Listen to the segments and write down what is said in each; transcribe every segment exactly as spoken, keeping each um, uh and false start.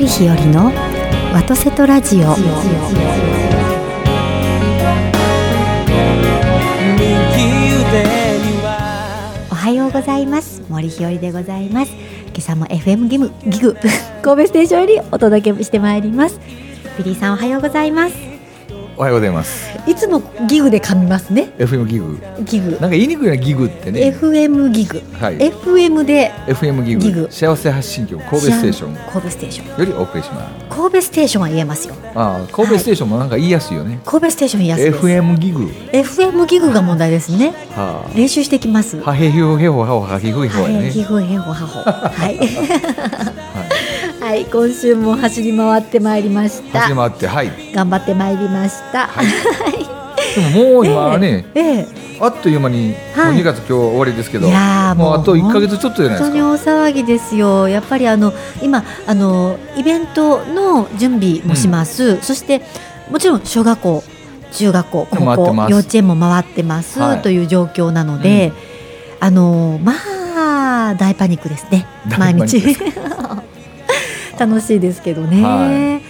森日和のワトセトラジオ。おはようございます、森日和でございます。今朝も エフエム ギグ、ギグ神戸ステーションよりお届けしてまいります。ビリーさん、おはようございます。おはようございます。いつもギグで噛みますね。 エフエム ギグ、ギグなんか言いにくいな、ギグってね。 エフエム ギグ、はい、エフエム で エフエム ギグ、ギグ幸せ発信局神戸ステーション、神戸ステーションよりお送りします。神戸ステーションは言えますよ。ああ、神戸ステーションもなんか言いやすいよね、はい、神戸ステーション言いやすいです。 エフエム ギグ、 エフエム ギグが問題ですね、はあ、練習してきます。はへひょへほはほはひふへほはね、はへひふへほはほはいはい、今週も走り回ってまいりました。走り回って、はい、頑張ってまいりました、はい、でももう今ね、えーえー、あっという間にもうにがつ今日終わりですけど、はい、もうあといっかげつちょっとじゃないですか。本当に大騒ぎですよ。やっぱりあの今あのイベントの準備もします、うん、そしてもちろん小学校、中学校、高校、幼稚園も回ってます、はい、という状況なので、うん、あのまあ大パニックですね、毎日楽しいですけどね、は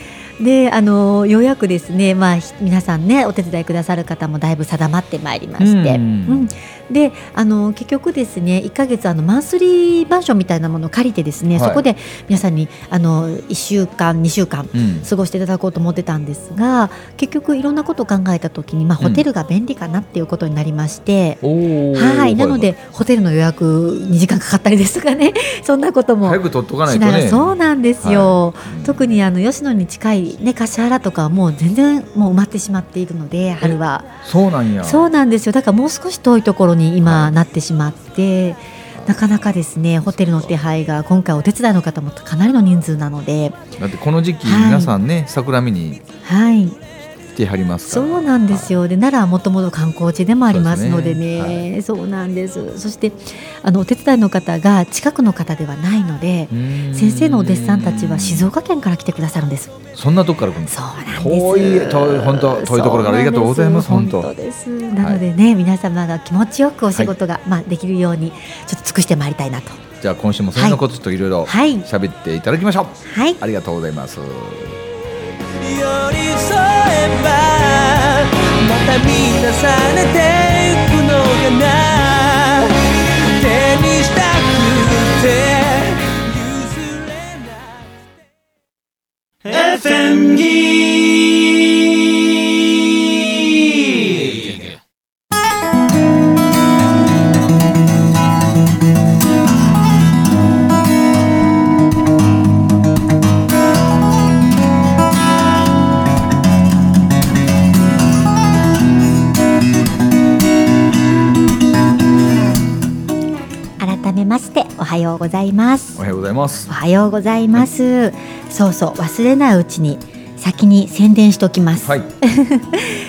い、であのようやくですね、まあ、皆さんねお手伝いくださる方もだいぶ定まってまいりまして、うんうん、であの結局ですねいっかげつあのマンスリーマンションみたいなものを借りてですね、はい、そこで皆さんにあのいっしゅうかんにしゅうかん過ごしていただこうと思ってたんですが、うん、結局いろんなことを考えた時に、まあ、ホテルが便利かなっていうことになりまして、うん、はい、なのでホテルの予約にじかんかかったりですとかねそんなことも早く取っとかないとね。そうなんですよ、はい、特にあの吉野に近い、ね、橿原とかはもう全然もう埋まってしまっているので、春はそうなんや。そうなんですよ。だからもう少し遠いところに今なってしまって、はい、なかなかですねホテルの手配が今回お手伝いの方もかなりの人数なので、だってこの時期皆さんね、はい、桜見に来てはりますから、はい、そうなんですよ。で奈良はもともと観光地でもありますのでね、そうですね、はい、そうなんです。そしてあのお手伝いの方が近くの方ではないので、先生のお弟子さんたちは静岡県から来てくださるんです。そんなとこから来るんです。そうなんです。遠い、遠い、本当遠いところからありがとうございます。本当です。なのでね、はい、皆様が気持ちよくお仕事が、はい、まあ、できるようにちょっと尽くしてまいりたいなと。じゃあ今週もそんなことといろいろ喋っていただきましょう、はい、ありがとうございます。寄り添えばまた満たされていくのかな、手にしたくて譲れない。 エフエム ギグ、おはようございます。おはようございます。おはようございます、はい、そうそう、忘れないうちに先に宣伝しておきます、はい、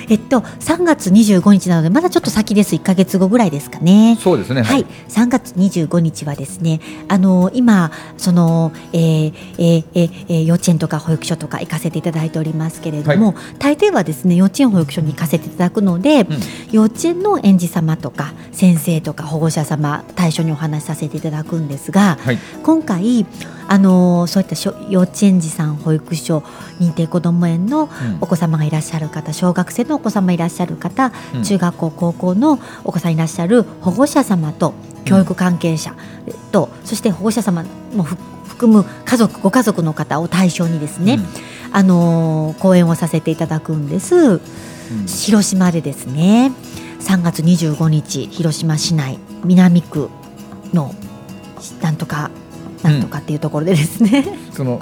えっとさんがつにじゅうごにちなのでまだちょっと先です。いっかげつごぐらいですかね。そうですね、はい、はい、さんがつにじゅうごにちはですね、あのー、今その、えーえーえー、幼稚園とか保育所とか行かせていただいておりますけれども、はい、大抵はですね幼稚園保育所に行かせていただくので、うん、幼稚園の園児様とか先生とか保護者様対象にお話しさせていただくんですが、はい、今回あのー、そういった幼稚園児さん、保育所、認定こども園のお子様がいらっしゃる方、うん、小学生のお子様いらっしゃる方、うん、中学校高校のお子さんいらっしゃる保護者様と教育関係者と、うん、そして保護者様も含む家族、ご家族の方を対象にですね、うん、あのー、講演をさせていただくんです、うん、広島でですねさんがつにじゅうごにち広島市内南区のなんとかなんとかっていうところでですね、うん、その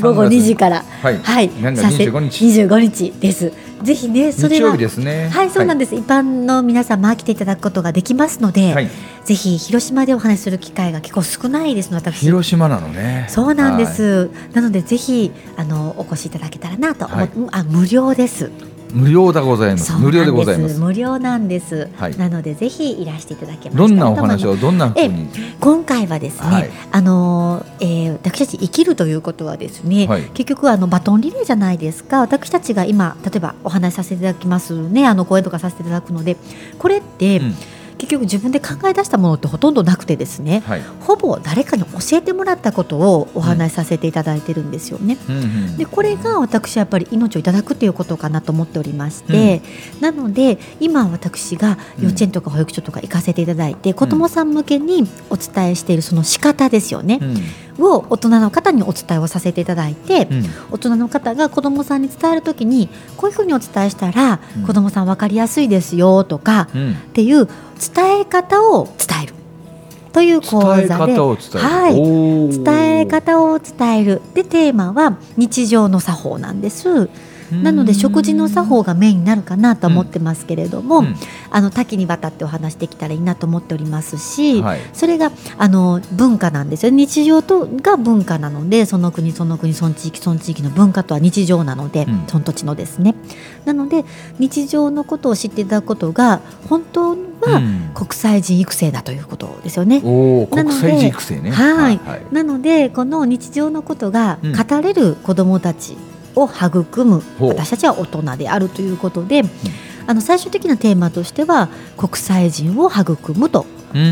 ごごにじから、はいはい、にじゅうごにち、にじゅうごにちです。ぜひね、それは日曜日ですね、はい、そうなんです、はい、一般の皆様来ていただくことができますので、はい、ぜひ広島でお話しする機会が結構少ないですので、私広島なのね。そうなんです、はい、なのでぜひあのお越しいただけたらなと、はい、あ、無料です。無料でございます。無料でございます。無料なんです、はい、なのでぜひいらしていただけましたらと思います。どんなお話をどんな風に、え今回はですね、はい、あのえー、私たち生きるということはですね、はい、結局あのバトンリレーじゃないですか。私たちが今例えばお話しさせていただきますね、あの声とかさせていただくので、これって、うん、結局自分で考え出したものってほとんどなくてですね、はい、ほぼ誰かに教えてもらったことをお話しさせていただいてるんですよね、うんうんうん、でこれが私はやっぱり命をいただくということかなと思っておりまして、うん、なので今私が幼稚園とか保育所とか行かせていただいて、うん、子どもさん向けにお伝えしているその仕方ですよね、うんを大人の方にお伝えをさせていただいて、うん、大人の方が子どもさんに伝えるときにこういうふうにお伝えしたら、うん、子どもさん分かりやすいですよとか、うん、っていう伝え方を伝えるという講座で、伝え方を伝える、はい、伝え方を伝えるでテーマは日常の作法なんです。なので食事の作法がメインになるかなと思ってますけれども、うんうん、あの多岐にわたってお話できたらいいなと思っておりますし、はい、それがあの文化なんですよ。日常とが文化なので、その国その国その地域その地域の文化とは日常なので、うん、その土地のですね、なので日常のことを知っていただくことが本当は国際人育成だということですよね、うん、お国際人育成ね、はい、はい、なのでこの日常のことが語れる子どもたち、うんを育む私たちは大人であるということで、うん、あの最終的なテーマとしては国際人を育むと、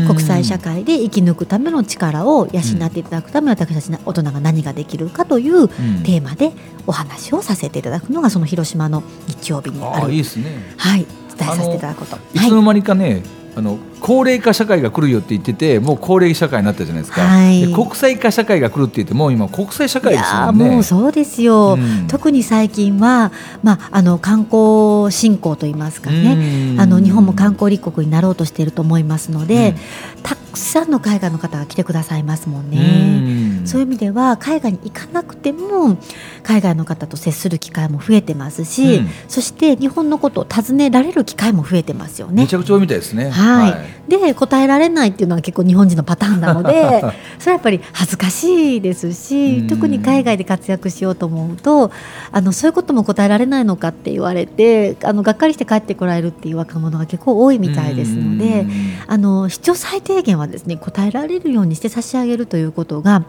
国際社会で生き抜くための力を養っていただくために私たち大人が何ができるかというテーマでお話をさせていただくのがその広島の日曜日にある、あ、いいですね、はい、伝えさせていただくこと、いつの間にかね、はい、あの高齢化社会が来るよって言ってて、もう高齢社会になったじゃないですか、はい、で国際化社会が来るって言ってもう今国際社会ですよね。いやもうそうですよ、うん、特に最近は、まあ、あの観光振興といいますかね、あの日本も観光立国になろうとしていると思いますので、うん、たくさんの海外の方が来てくださいますもんね。うん、そういう意味では海外に行かなくても海外の方と接する機会も増えてますし、うん、そして日本のことを尋ねられる機会も増えてますよね。めちゃくちゃ多いみたいですね。はい、はいで答えられないっていうのは結構日本人のパターンなのでそれはやっぱり恥ずかしいですし、特に海外で活躍しようと思うとあのそういうことも答えられないのかって言われてあのがっかりして帰ってこられるっていう若者が結構多いみたいですので、あの必要最低限はですね答えられるようにして差し上げるということが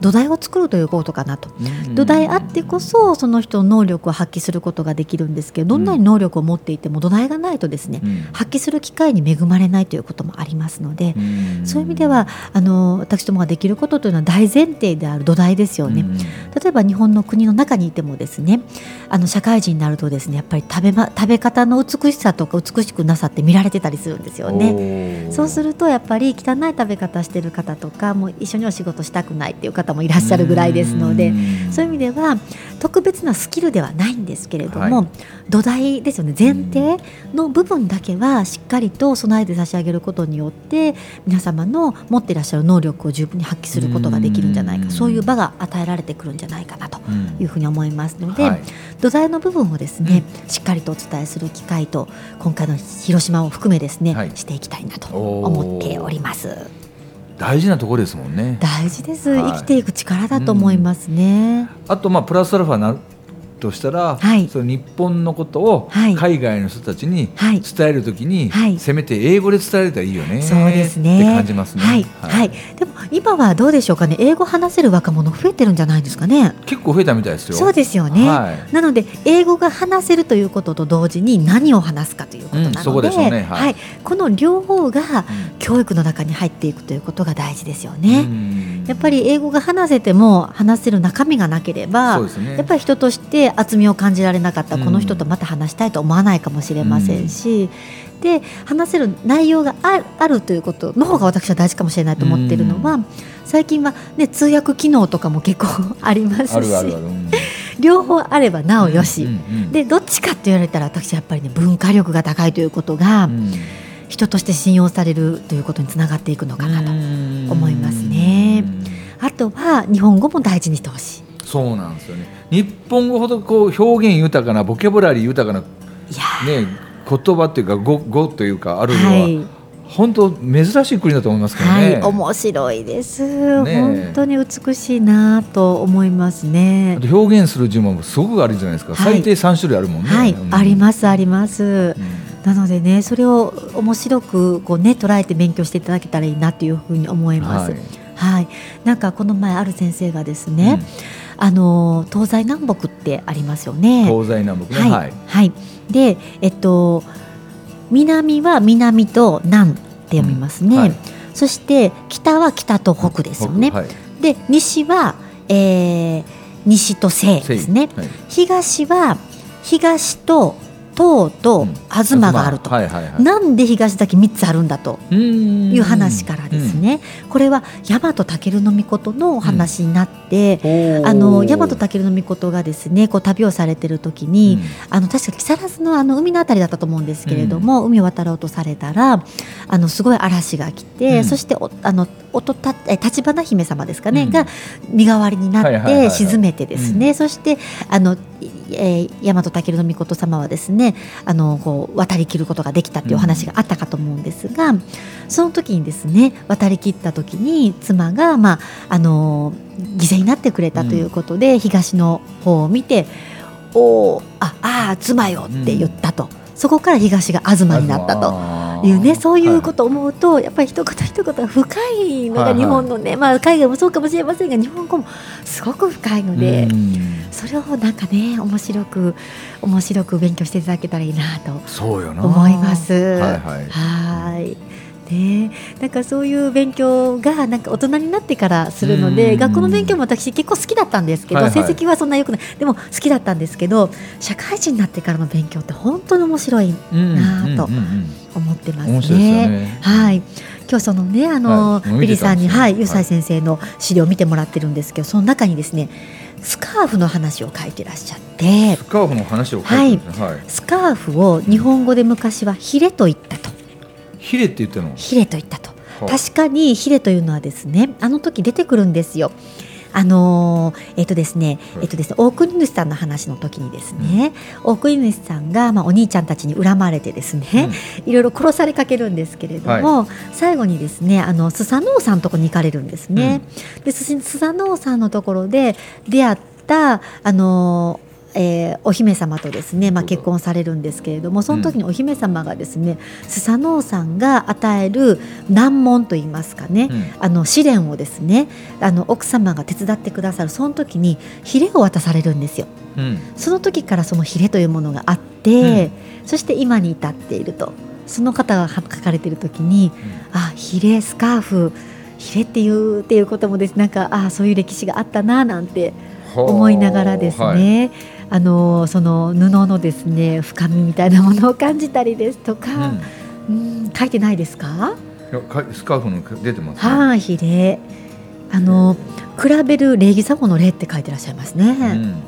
土台を作るということかなと。土台あってこそその人の能力を発揮することができるんですけど、どんなに能力を持っていても土台がないとですね発揮する機会に恵まれないということもありますので、そういう意味ではあの私どもができることというのは大前提である土台ですよね。例えば日本の国の中にいてもですね、あの社会人になるとですねやっぱり食べ、ま、食べ方の美しさとか美しくなさって見られてたりするんですよね。そうするとやっぱり汚い食べ方してる方とかもう一緒にお仕事したくないっていう方もいらっしゃるぐらいですので、そういう意味では特別なスキルではないんですけれども、はい、土台ですよね。前提の部分だけはしっかりと備えて差し上げることによって皆様の持っていらっしゃる能力を十分に発揮することができるんじゃないか、そういう場が与えられてくるんじゃないかなというふうに思いますので、はい、土台の部分をですね、うん、しっかりとお伝えする機会と今回の広島を含めですね、はい、していきたいなと思っております。大事なところですもんね。大事です、はい、生きていく力だと思いますね。あとまあプラスアルファなるとしたら、はい、その日本のことを海外の人たちに伝えるときに、はいはい、せめて英語で伝えれたらいいよね、そうですねって感じますね、はいはいはい、でも今はどうでしょうかね。英語話せる若者増えてるんじゃないですかね。結構増えたみたいですよ。そうですよね、はい、なので英語が話せるということと同時に何を話すかということなので、うん、そこでしょうね、はいはい、この両方が教育の中に入っていくということが大事ですよね、うん、やっぱり英語が話せても話せる中身がなければ、そうですね、やっぱり人として厚みを感じられなかった、この人とまた話したいと思わないかもしれませんし、うん、で話せる内容がある、あるということの方が私は大事かもしれないと思っているのは、うん、最近は、ね、通訳機能とかも結構ありますし、あるあるある、うん、両方あればなおよし、うんうんうん、でどっちかって言われたら私はやっぱり、ね、文化力が高いということが、うん、人として信用されるということにつながっていくのかなと思いますね、うん、あとは日本語も大事にしてほしい。そうなんですよね。日本語ほどこう表現豊かなボキャブラリー豊かな、ね、言葉というか語、語というかあるのは、はい、本当珍しい国だと思いますけどね、はい、面白いです、ね、本当に美しいなと思いますね。あと表現する順番もすごくあるじゃないですか、はい、最低さんしゅるいあるもんね、はいうん、ありますあります、うんなのでね、それを面白くこう、ね、捉えて勉強していただけたらいいなというふうに思います、はいはい、なんかこの前ある先生がですね、うん、あの東西南北ってありますよね。東西南北ね、はいはい、で、えっと、南は南と南って読みますね、うんはい、そして北は北と北ですよね、はい、で西は、えー、西と西ですね、はい、東は東と東と東があると、うんはいはいはい、なんで東だけみっつあるんだという話からですね、うん、これは大和武尊命のお話になって、うん、あの大和武尊命がですねこう旅をされてる時に、うん、あの確か木更津 の, あの海のあたりだったと思うんですけれども、うん、海を渡ろうとされたらあのすごい嵐が来て、うん、そしておあのおとた立花姫様ですかね、うん、が身代わりになって沈めてですね、うん、そしてあのえー、大和武尊命様はですねあのこう渡り切ることができたというお話があったかと思うんですが、うん、その時にですね渡り切った時に妻が、まあ、あの犠牲になってくれたということで、うん、東の方を見ておーああ妻よって言ったと、うん、そこから東が東になったというね、そういうことを思うと、はい、やっぱり一言一言深いのが日本のね、はいはいまあ、海外もそうかもしれませんが日本語もすごく深いので、うんそれをなんかね面白く面白く勉強していただけたらいいなと思います。はいはい。はい。ね、なんかそういう勉強がなんか大人になってからするので学校の勉強も私結構好きだったんですけど、はいはい、成績はそんな良くないでも好きだったんですけど社会人になってからの勉強って本当に面白いなと思ってますね。面白いですよね。はい。今日そのねあの、はい、ビリーさんに、はい、ユサイ先生の資料を見てもらってるんですけどその中にですねスカーフの話を書いてらっしゃってスカーフの話を書いてますね、はいはい、スカーフを日本語で昔はヒレと言ったとヒレって言ったのヒレと言ったと確かにヒレというのはですねあの時出てくるんですよあのー、えっとですね、えっとですね、大国主さんの話の時にですね、うん、大国主さんが、まあ、お兄ちゃんたちに恨まれてですね、うん、いろいろ殺されかけるんですけれども、はい、最後にですねあのスサノオさんのところに行かれるんですね、うん、でスサノオさんのところで出会ったあのーえー、お姫様とですね、まあ、結婚されるんですけれどもその時にお姫様がですね、うん、スサノオさんが与える難問といいますかね、うん、あの試練をですねあの奥様が手伝ってくださるその時にヒレを渡されるんですよ、うん、その時からそのヒレというものがあって、うん、そして今に至っているとその方が書かれている時に、うん、あヒレスカーフヒレっていうっていうこともですなんかあそういう歴史があったななんて思いながらですねあのその布のですね深みみたいなものを感じたりですとか、うんうん、書いてないですか？いやスカーフの出てますね。はあ、ヒレあの比べる礼儀作法の礼って書いてらっしゃいますね、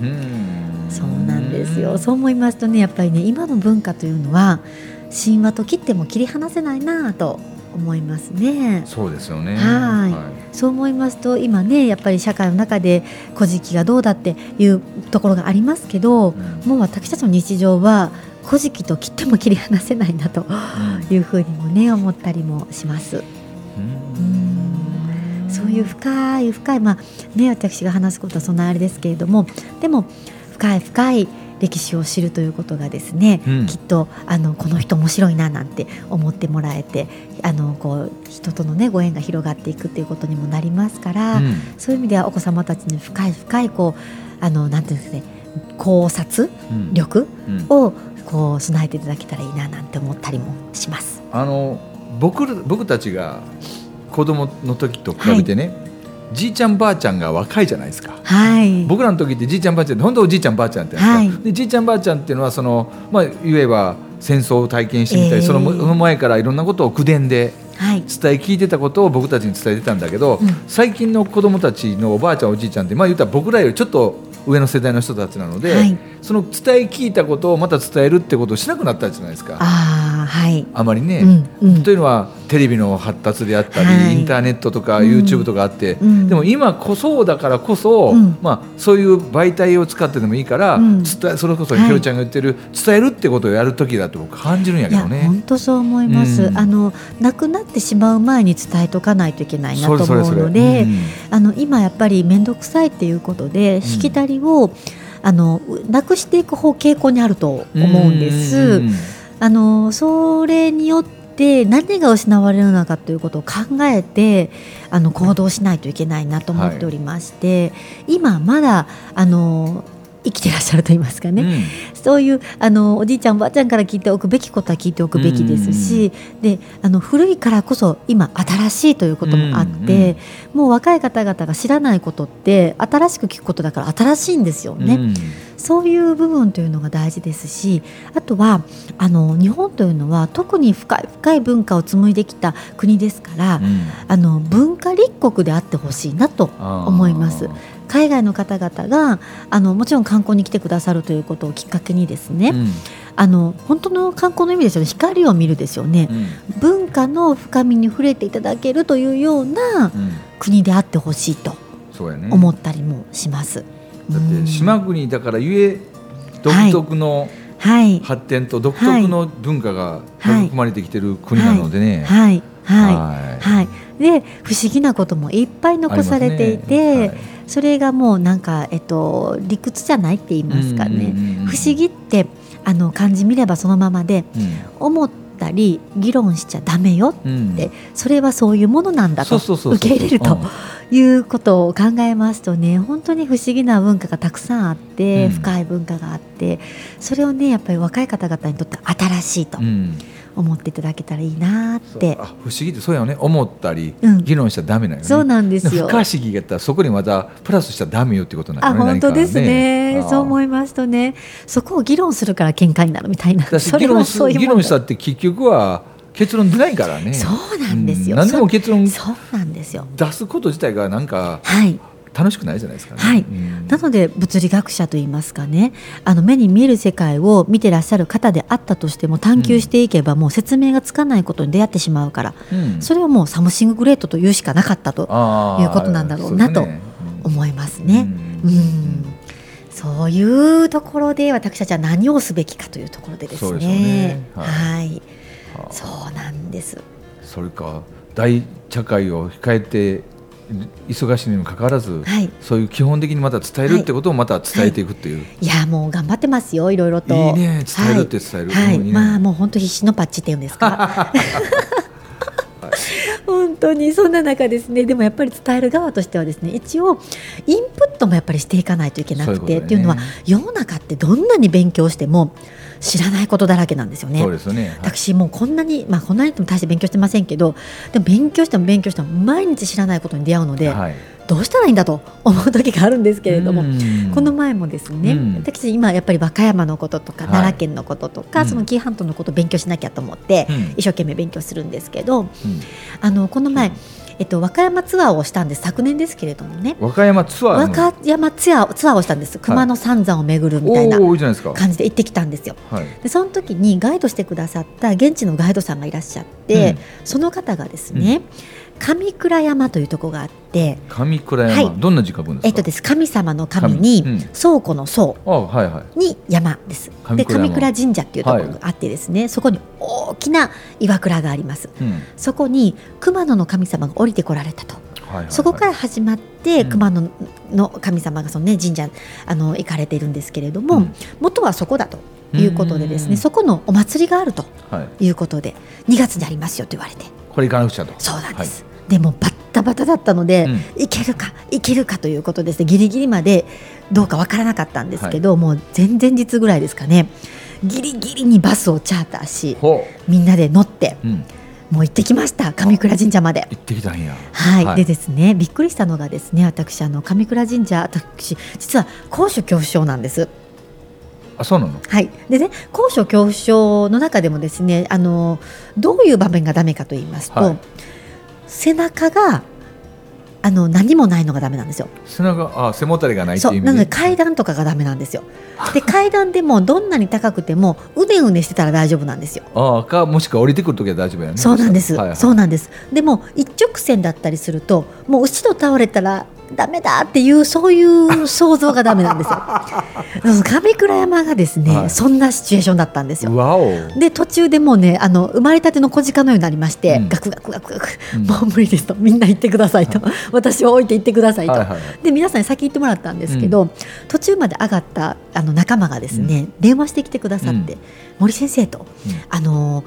うんうん、そうなんですよ。そう思いますとねやっぱりね今の文化というのは神話と切っても切り離せないなと思いますね。そうですよね。はい、はい、そう思いますと今ねやっぱり社会の中で古事記がどうだっていうところがありますけど、うん、もう私たちの日常は古事記と切っても切り離せないなというふうにもね思ったりもします、うん、うんそういう深い深いまあね私が話すことはそんなあれですけれどもでも深い深い歴史を知るということがですね、うん、きっとあのこの人面白いななんて思ってもらえてあのこう人との、ね、ご縁が広がっていくということにもなりますから、うん、そういう意味ではお子様たちに深い深いこうあのなんていうんですかね、考察力をこう備えていただけたらいいななんて思ったりもします、うんうん、あの 僕, 僕たちが子供の時と比べてね、はいじいちゃんばあちゃんが若いじゃないですか、はい、僕らの時ってじいちゃんばあちゃんって本当おじいちゃんばあちゃんってなんですか、はい、でじいちゃんばあちゃんっていうのはその、まあ、いわば戦争を体験してみたり、えー、その前からいろんなことを口伝で伝え聞いてたことを僕たちに伝えてたんだけど、はいうん、最近の子どもたちのおばあちゃんおじいちゃんって、まあ、言ったら僕らよりちょっと上の世代の人たちなので、はい、その伝え聞いたことをまた伝えるってことをしなくなったじゃないですか。あ、はい、あまりね、うんうん、というのはテレビの発達であったり、はい、インターネットとか YouTube とかあって、うん、でも今こそだからこそ、うんまあ、そういう媒体を使ってでもいいから、うん、伝えそれこそひろちゃんが言ってる、はい、伝えるってことをやるときだと僕感じるんやけどね。いや本当そう思います、うん、あのなくなってしまう前に伝えとかないといけないなと思うので、うん、あの今やっぱり面倒くさいっていうことで、うん、引きたりをあのなくしていく方傾向にあると思うんです。うんうん、あのそれによって何が失われるのかということを考えてあの行動しないといけないなと思っておりまして、はい、今まだあの生きてらっしゃると言いますかね、うん、そういうあのおじいちゃんおばあちゃんから聞いておくべきことは聞いておくべきですし、うん、であの古いからこそ今新しいということもあって、うん、もう若い方々が知らないことって新しく聞くことだから新しいんですよね、うん、そういう部分というのが大事ですし、あとはあの日本というのは特に深い深い文化を紡いできた国ですから、うん、あの文化立国であってほしいなと思います。海外の方々があのもちろん観光に来てくださるということをきっかけにですね、うん、あの本当の観光の意味ですよね、光を見るですよね、うん、文化の深みに触れていただけるというような国であってほしいと思ったりもします、うんそうやね、だって島国だからゆえ独特の発展と独特の文化が育まれてきている国なのでね、はいはいはいはい、で不思議なこともいっぱい残されていて、はい、それがもうなんか、えっと、理屈じゃないって言いますかね、うんうん、不思議ってあの漢字見ればそのままで、うん、思ったり議論しちゃダメよって、うん、それはそういうものなんだと受け入れるということを考えますとね、本当に不思議な文化がたくさんあって、うん、深い文化があって、それをねやっぱり若い方々にとって新しいと、うん思っていただけたらいいなって。あ、不思議ってそうやよね、思ったり、うん、議論しちゃダメなよね。そうなんですよ。不可思議がったらそこにまたプラスしちゃダメよってことなんだよね。あ、本当ですね。そう思いますとね、そこを議論するから喧嘩になるみたいな。それはそういう議論したって結局は結論出ないからね。そうなんですよ、うん、何でも結論出すこと自体がなんか、はい楽しくないじゃないですかね、はいうん、なので物理学者といいますかね、あの目に見える世界を見てらっしゃる方であったとしても探求していけばもう説明がつかないことに出会ってしまうから、うん、それをもうサムシンググレートと言うしかなかったということなんだろうなと思いますね、うんうんうん、そういうところで私たちは何をすべきかというところでですね、そうですよね、はいはい、そうなんです。それか大茶会を控えて忙しいにもかかわらず、はい、そういう基本的にまた伝えるってことをまた伝えていくっていう、はいはい、いやもう頑張ってますよいろいろと。いいね、伝えるって伝える、はいはい、いいね、まあもう本当必死のパッチって言うんですか本当にそんな中ですね、でもやっぱり伝える側としてはですね、一応インプットもやっぱりしていかないといけなくて、そういうことね、っていうのは世の中ってどんなに勉強しても知らないことだらけなんですよね。そうですよね、はい、私もうこんなに、まあ、こんなにとも大して勉強してませんけど、でも勉強しても勉強しても毎日知らないことに出会うので、はい、どうしたらいいんだと思う時があるんですけれども、この前もですね、私今やっぱり和歌山のこととか、はい、奈良県のこととか、うん、その紀伊半島のことを勉強しなきゃと思って、うん、一生懸命勉強するんですけど、うん、あのこの前、うんえっと、和歌山ツアーをしたんです。昨年ですけれどもね、和歌山ツアー、和歌山ツアー、ツアーをしたんです。熊野三山を巡るみたいな感じで行ってきたんですよ、はい、でその時にガイドしてくださった現地のガイドさんがいらっしゃって、うん、その方がですね、うん上倉山というところがあって、上倉山、はい、どんな字書くんですか。えっとです神様の神に神、うん、倉庫の倉に山です。上 倉, で上倉神社というところがあってですね、はい、そこに大きな岩倉があります、うん、そこに熊野の神様が降りてこられたと、はいはいはい、そこから始まって、うん、熊野の神様がその、ね、神社あの行かれているんですけれども、うん、元はそこだということでですね、そこのお祭りがあるということで、はい、にがつにありますよと言われて、これ行かなくちゃと。そうなんです、はい、でもバッタバタだったので、うん、いけるかいけるかということですね、ギリギリまでどうかわからなかったんですけど、はい、もう前々日ぐらいですかね、ギリギリにバスをチャーターしみんなで乗って、うん、もう行ってきました。上倉神社まで行ってきたんや、はいはい、でですねびっくりしたのがですね、私あの上倉神社、私実は高所恐怖症なんです。あ、そうなの。はい、でね、高所恐怖症の中でもですね、あのどういう場面がダメかと言いますと、はい、背中があの何もないのがダメなんですよ。背中、あ、背もたれがないっていう意味で。そうなので階段とかがダメなんですよ。で階段でもどんなに高くてもうねうねしてたら大丈夫なんですよ。あかもしくは降りてくるときは大丈夫やね。そうなんです、はいはい、そうなんです。でも一直線だったりするともう後ろ倒れたらダメだっていう、そういう想像がダメなんですよ。上倉山がですね、はい、そんなシチュエーションだったんですよ。わお。で途中でもうね、あの生まれたての小鹿のようになりまして、うん、ガクガクガクガク、うん、もう無理ですと、みんな行ってくださいと、はい、私を置いて行ってくださいと、はいはいはい、で皆さんに先行ってもらったんですけど、うん、途中まで上がったあの仲間がですね、うん、電話してきてくださって、うん、森先生と、うんあの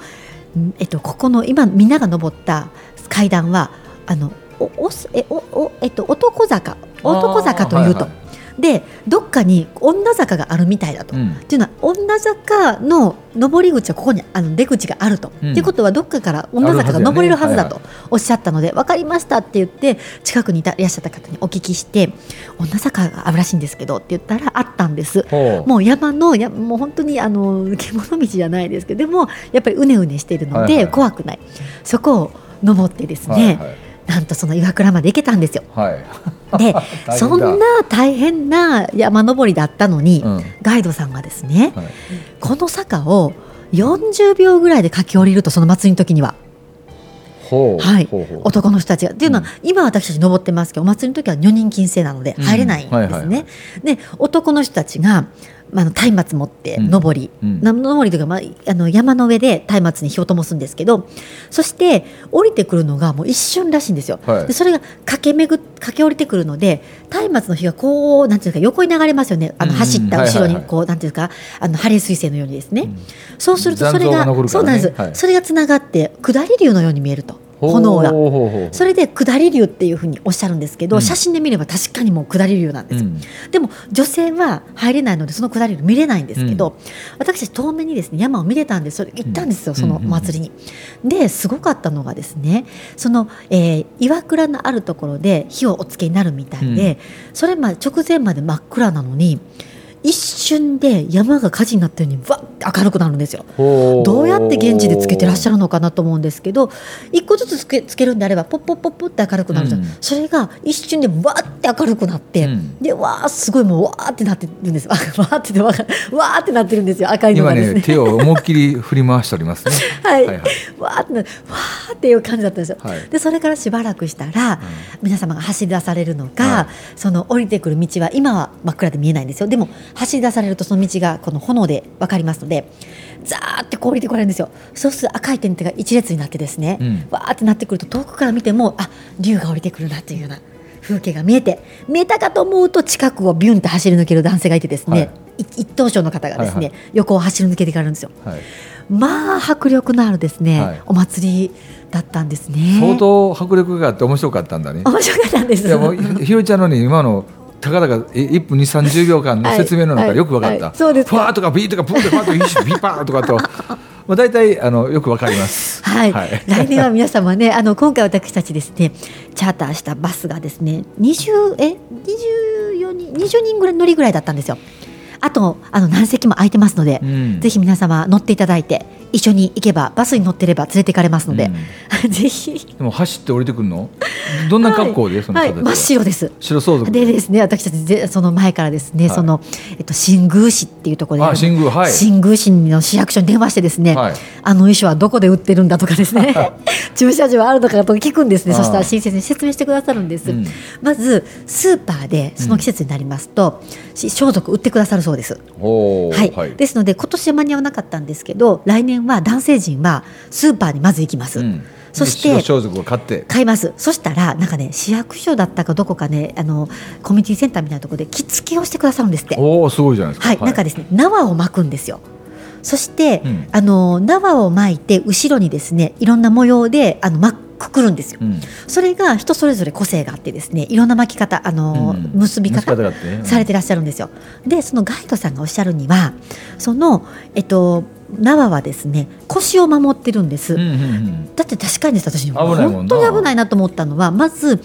えっと、ここの今みんなが登った階段はあのおおえおおえっと、男坂男坂というと、はいはい、でどっかに恩田坂があるみたいだと、うん、っていうのは恩田坂の上り口はここにあの出口があると、うん、っていうことはどっかから恩田坂が上れるはずだとおっしゃったので、ね、はいはい、分かりましたって言って近くにいらっしゃった方にお聞きして、恩田坂があるらしいんですけどって言ったらあったんです。もう山のやもう本当にあの獣道じゃないですけど、でもやっぱりうねうねしているので怖くない、はいはい、そこを登ってですね、はいはい、なんとその岩倉まで行けたんですよ、はい、でそんな大変な山登りだったのに、うん、ガイドさんがですね、はい、この坂をよんじゅうびょうぐらいで駆け下りると、その祭りの時には、ほう、はい、ほうほう、男の人たちがっていうのは、うん、今私たち登ってますけどお祭りの時は女人禁制なので入れないんですね、うん、はいはい、で男の人たちがまあ、松明持って登り、うんうん、登りというか、まあ、あの山の上で松明に火を灯すんですけど、そして降りてくるのがもう一瞬らしいんですよ、はい、でそれが駆け巡駆け降りてくるので松明の火がこうなんていうか横に流れますよね、あの走った後ろにこうなんていうかあのハレー彗星のようにですね、うん、そうするとそれが、ね、そうなんです、はい、それがつながって下り流のように見えると、炎がほうほうほう、それで下り流っていうふうにおっしゃるんですけど、うん、写真で見れば確かにもう下り流なんです、うん、でも女性は入れないのでその下り流見れないんですけど、うん、私たち遠目にですね山を見れたんです。それ行ったんですよ、うん、その祭りに、うん、ですごかったのがですね、その、えー、岩倉のあるところで火をおつけになるみたいで、うん、それまで直前まで真っ暗なのに一瞬で山が火事になったようにバッと明るくなるんですよ。どうやって現地でつけてらっしゃるのかなと思うんですけど、一個ずつつ け, つけるんであればポッポッポッポッって明るくなるじゃん、うん、それが一瞬でバッて明るくなって、うん、でわーすごいもうわーってなってるんです。わーってわーってなってるんですよ、赤いのがですね。今ね手を思いっきり振り回しておりますねはい、はいはい、わーってなわーっていう感じだったんですよ、はい、でそれからしばらくしたら、うん、皆様が走り出されるのか、はい、その降りてくる道は今は真っ暗で見えないんですよ。でも走り出されるとその道がこの炎で分かりますのでザーってこう降りてこられるんですよ。そうすると赤い点々が一列になってですね、うん、わーってなってくると遠くから見てもあ竜が降りてくるなというような風景が見えて、見えたかと思うと近くをビュンと走り抜ける男性がいてですね、はい、一等賞の方がですね、はいはい、横を走り抜けていかれるんですよ、はい、まあ迫力のあるですね、はい、お祭りだったんですね。相当迫力があって面白かったんだね。面白かったんです。いやもうひろちゃんのね今のたかだかいっぷんに、さんじゅうびょうかんの説明の中、はい、よく分かった、はいはい、そうです。ファーとかビーとかプーとかビーパーとかとまあ大体あのよく分かりますはい、はい、来年は皆様ね、あの今回私たちですねチャーターしたバスがですねにじゅうよにんぐらい乗りぐらいだったんですよ。あとあの何席も空いてますので、うん、ぜひ皆様乗っていただいて一緒に行けば、バスに乗ってれば連れて行かれますので、うん、ぜひ。でも走って降りてくるのどんな格好で、はい、その方たちは、はい、真っ白です。白装束でですね、私たちその前からですね、はい、そのえっと、新宮市っていうところである、あ、新宮、はい、新宮市の市役所に電話してですね、はい、あの衣装はどこで売ってるんだとかですね駐車場あるのかと聞くんですね。そしたら親切に説明してくださるんです、うん、まずスーパーでその季節になりますと、うん、装束売ってくださるそうです。お、はいはい、ですので今年は間に合わなかったんですけど、来年は男性陣はスーパーにまず行きます、うん、そして装束を買って買います。そしたらなんかね、市役所だったかどこかね、あのコミュニティセンターみたいなところで着付けをしてくださるんですって。おー、すごいじゃないですか。はい、はい、なんかですね縄を巻くんですよ。そして、うん、あの縄を巻いて後ろにですねいろんな模様であの巻くくくるんですよ、うん、それが人それぞれ個性があってですね、いろんな巻き方、あの、うん、結び方されてらっしゃるんですよ。でそのガイドさんがおっしゃるには、そのえっと縄はですね腰を守ってるんです、うんうんうん、だって確かに私本当に危ないなと思ったのは、まず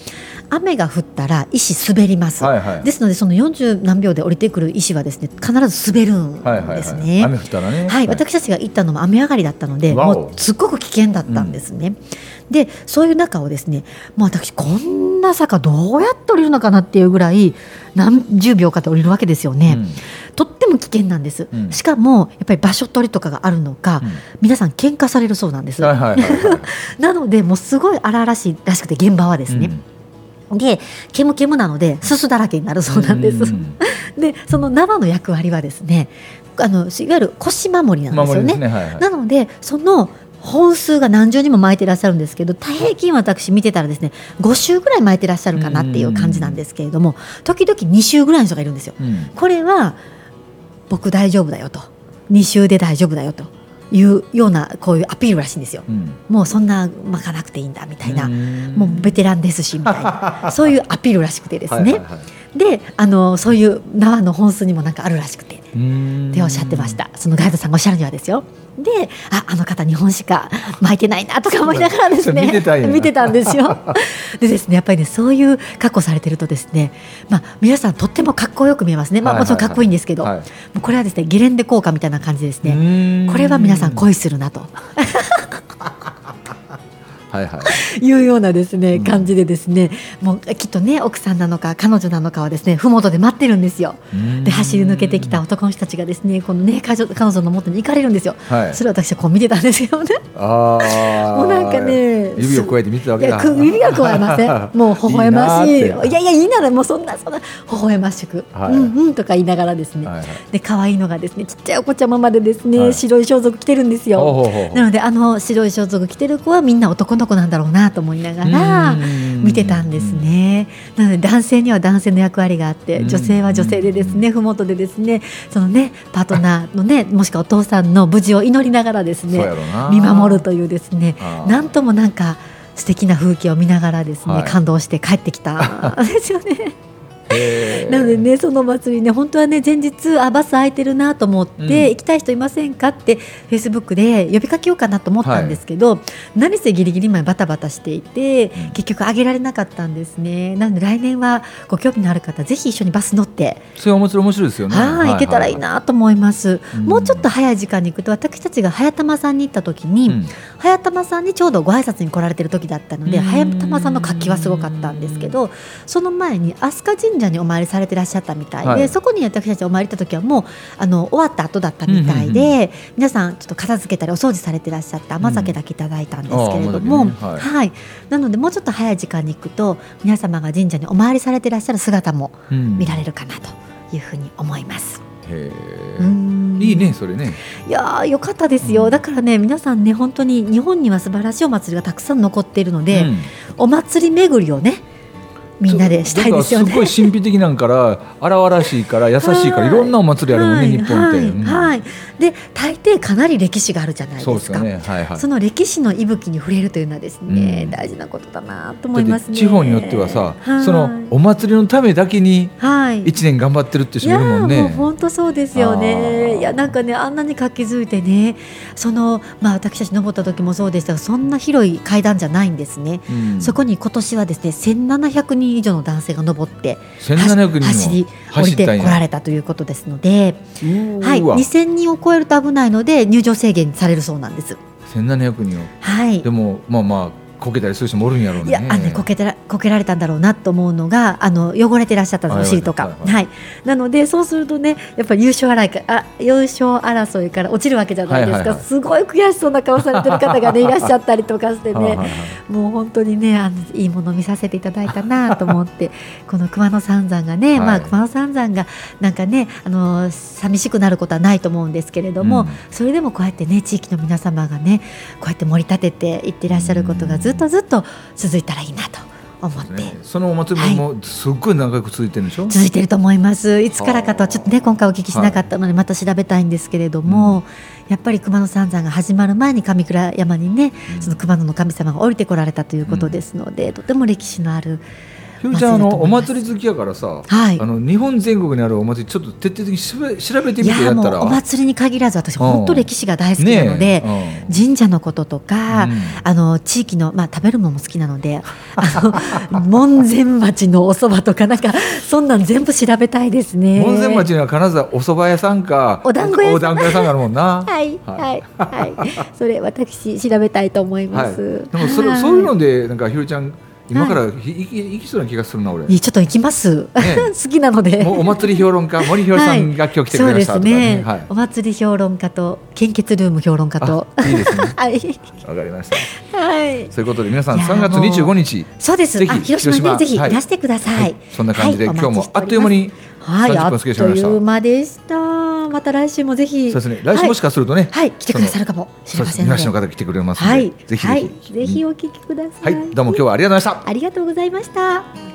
雨が降ったら石滑ります、はいはい、ですのでそのよんじゅうなんびょうで降りてくる石はですね必ず滑るんですね、はいはいはい、雨降ったらね、はい、私たちが行ったのも雨上がりだったのでもうすっごく危険だったんですね、うん、でそういう中をですねもう私こんな坂どうやって降りるのかなっていうぐらい何十秒かで降りるわけですよね、うん、とっても危険なんです、うん、しかもやっぱり場所取りとかがあるのか、うん、皆さん喧嘩されるそうなんです、はいはいはいはい、なのでもうすごい荒々しいらしくて現場はですね、うんでケムケムなのでススだらけになるそうなんです、うん、でその縄の役割はですねあのいわゆる腰守りなんですよ ね, ね、はいはい、なのでその本数が何十人も巻いてらっしゃるんですけど、大平均私見てたらですねご周ぐらい巻いてらっしゃるかなっていう感じなんですけれども、時々に周ぐらいの人がいるんですよ、うん、これは僕大丈夫だよと、に周で大丈夫だよというようなこういうアピールらしいんですよ、うん、もうそんな巻かなくていいんだみたいな、もうベテランですしみたいなそういうアピールらしくてですねはいはい、はい、であのそういう縄の本数にもなんかあるらしくてっておっしゃってました。そのガイドさんがおっしゃるにはですよ。で あ, あの方日本しか巻いてないなとか思いながらですね見 て, た見てたんですよでですねやっぱりねそういう格好されてるとですね、まあ、皆さんとってもかっこよく見えますね、まあ、もちろんかっこいいんですけど、はいはいはいはい、もうこれはですねゲレンデ効果みたいな感じですね。これは皆さん恋するなとはいはい、いうようなですね感じでですね、うん、もうきっとね奥さんなのか彼女なのかはですね麓で待ってるんですよ。で走り抜けてきた男の人たちがですねこのね彼女の元に行かれるんですよ、はい、それを私はこう見てたんですよね。あもうなんかね指を加えて見てたわけだ。指は加えませんもう微笑ましい い, い, いやいやいいならもうそんなそんな微笑ましく、はい、うんうんとか言いながらですね、はいはい、で可愛いのがですねちっちゃいお子ちゃままでですね、はい、白い装束着てるんですよ。ほうほうほうなのであの白い装束着てる子はみんな男の子なんだろうなと思いながら見てたんですね。なので男性には男性の役割があって女性は女性でですねふもとでですねそのねパートナーのねもしくはお父さんの無事を祈りながらですね見守るというですねなんともなんか素敵な風景を見ながらですね、はい、感動して帰ってきたんですよねなのでねその祭りね本当はね前日あバス空いてるなと思って、うん、行きたい人いませんかってフェイスブックで呼びかけようかなと思ったんですけど、はい、何せギリギリ前バタバタしていて、うん、結局上げられなかったんですね。なので来年はご興味のある方ぜひ一緒にバス乗ってそれはもちろん面白いですよね。はい、はいはい、行けたらいいなと思います、うん、もうちょっと早い時間に行くと私たちが早玉さんに行った時に、うん、早玉さんにちょうどご挨拶に来られてる時だったので早玉さんの活気はすごかったんですけどその前に飛鳥神社にお参りされてらっしゃったみたいで、はい、そこに私たちお参りした時はもうあの終わった後だったみたいで、うんうんうん、皆さんちょっと片付けたりお掃除されてらっしゃって甘酒だけいただいたんですけれども、うんねはいはい、なのでもうちょっと早い時間に行くと皆様が神社にお参りされてらっしゃる姿も見られるかなというふうに思います、うん、へーいいねそれね。いや良かったですよ、うん、だからね皆さんね本当に日本には素晴らしいお祭りがたくさん残っているので、うん、お祭り巡りをねみんなでしたいですよね。すごい神秘的なんから荒々しいから優しいからいろんなお祭りあるもんね、はい、日本って、はいうんはい、で大抵かなり歴史があるじゃないですか。 そうですよね、はいはい、その歴史の息吹に触れるというのはですね、うん、大事なことだなと思いますね。地方によってはさ、はい、そのお祭りのためだけにいちねん頑張ってるって人いるもんね、はい、いやもう本当そうですよね。いやなんかねあんなに活気づいてねその、まあ、私たち登った時もそうでしたがそんな広い階段じゃないんですね、うん、そこに今年はですねせんななひゃくにん以上の男性が登って走り降りてこられたということですので、はい、にせんにんを超えると危ないので入場制限されるそうなんです。せんななひゃくにんを、はい、でもまあまあこけたりする人もおるんやろうね。いやあの、ね、こけたら、こけられたんだろうなと思うのがあの汚れてらっしゃったお尻とか、はいはいはい、なのでそうするとねやっぱり優勝争いあ優勝争いから落ちるわけじゃないですか、はいはいはい、すごい悔しそうな顔されてる方が、ね、いらっしゃったりとかしてねはいはい、はい、もう本当にねあのいいもの見させていただいたなと思ってこの熊野三山がね、はいまあ、熊野三山がなんかねあの寂しくなることはないと思うんですけれども、うん、それでもこうやってね地域の皆様がねこうやって盛り立てていってらっしゃることがずっとずっとずっと続いたらいいなと思って、ね、そのお祭りもすっごい長く続いてるんでしょ、はい、続いてると思います。いつからかとはちょっとね今回お聞きしなかったのでまた調べたいんですけれども、はいうん、やっぱり熊野三山が始まる前に上倉山にね、うん、その熊野の神様が降りてこられたということですので、うん、とても歴史のあるひちゃんあのお祭り好きやからさ、はい、あの日本全国にあるお祭りちょっと徹底的に調べてみてやったらお祭りに限らず私本当歴史が大好きなので、うんねうん、神社のこととか、うん、あの地域の、まあ、食べるものも好きなのであの門前町のお蕎麦とかなんかそんなん全部調べたいですね。門前町には必ずお蕎麦屋さんかお団子屋さんがあるもんなはい、はいはい、それ私調べたいと思います、はい、でもそれ、はい、そういうのでなんかひろちゃん今から行きそうな気がするな俺、はい、ちょっと行きます、ね、好きなのでお祭り評論家森ひろさんが今日来てくれました、はいそうですねとかねはい、お祭り評論家と献血ルーム評論家といいですねはいわかりました、はい、そういうことで皆さんさんがつにじゅうごにちそうですぜひ広島にぜひいらしてください、はいはい、そんな感じで、はい、今日もあっという間にさんじゅっぷん過ぎちゃいました、はい、あっという間でした。また来週もぜひそうですね来週もしかするとね、はいはい、来てくださるかもしれませんので東の方来てくれますので、はい、ぜひぜひ、はい、ぜひお聞きください、はい、どうも今日はありがとうございました。ありがとうございました。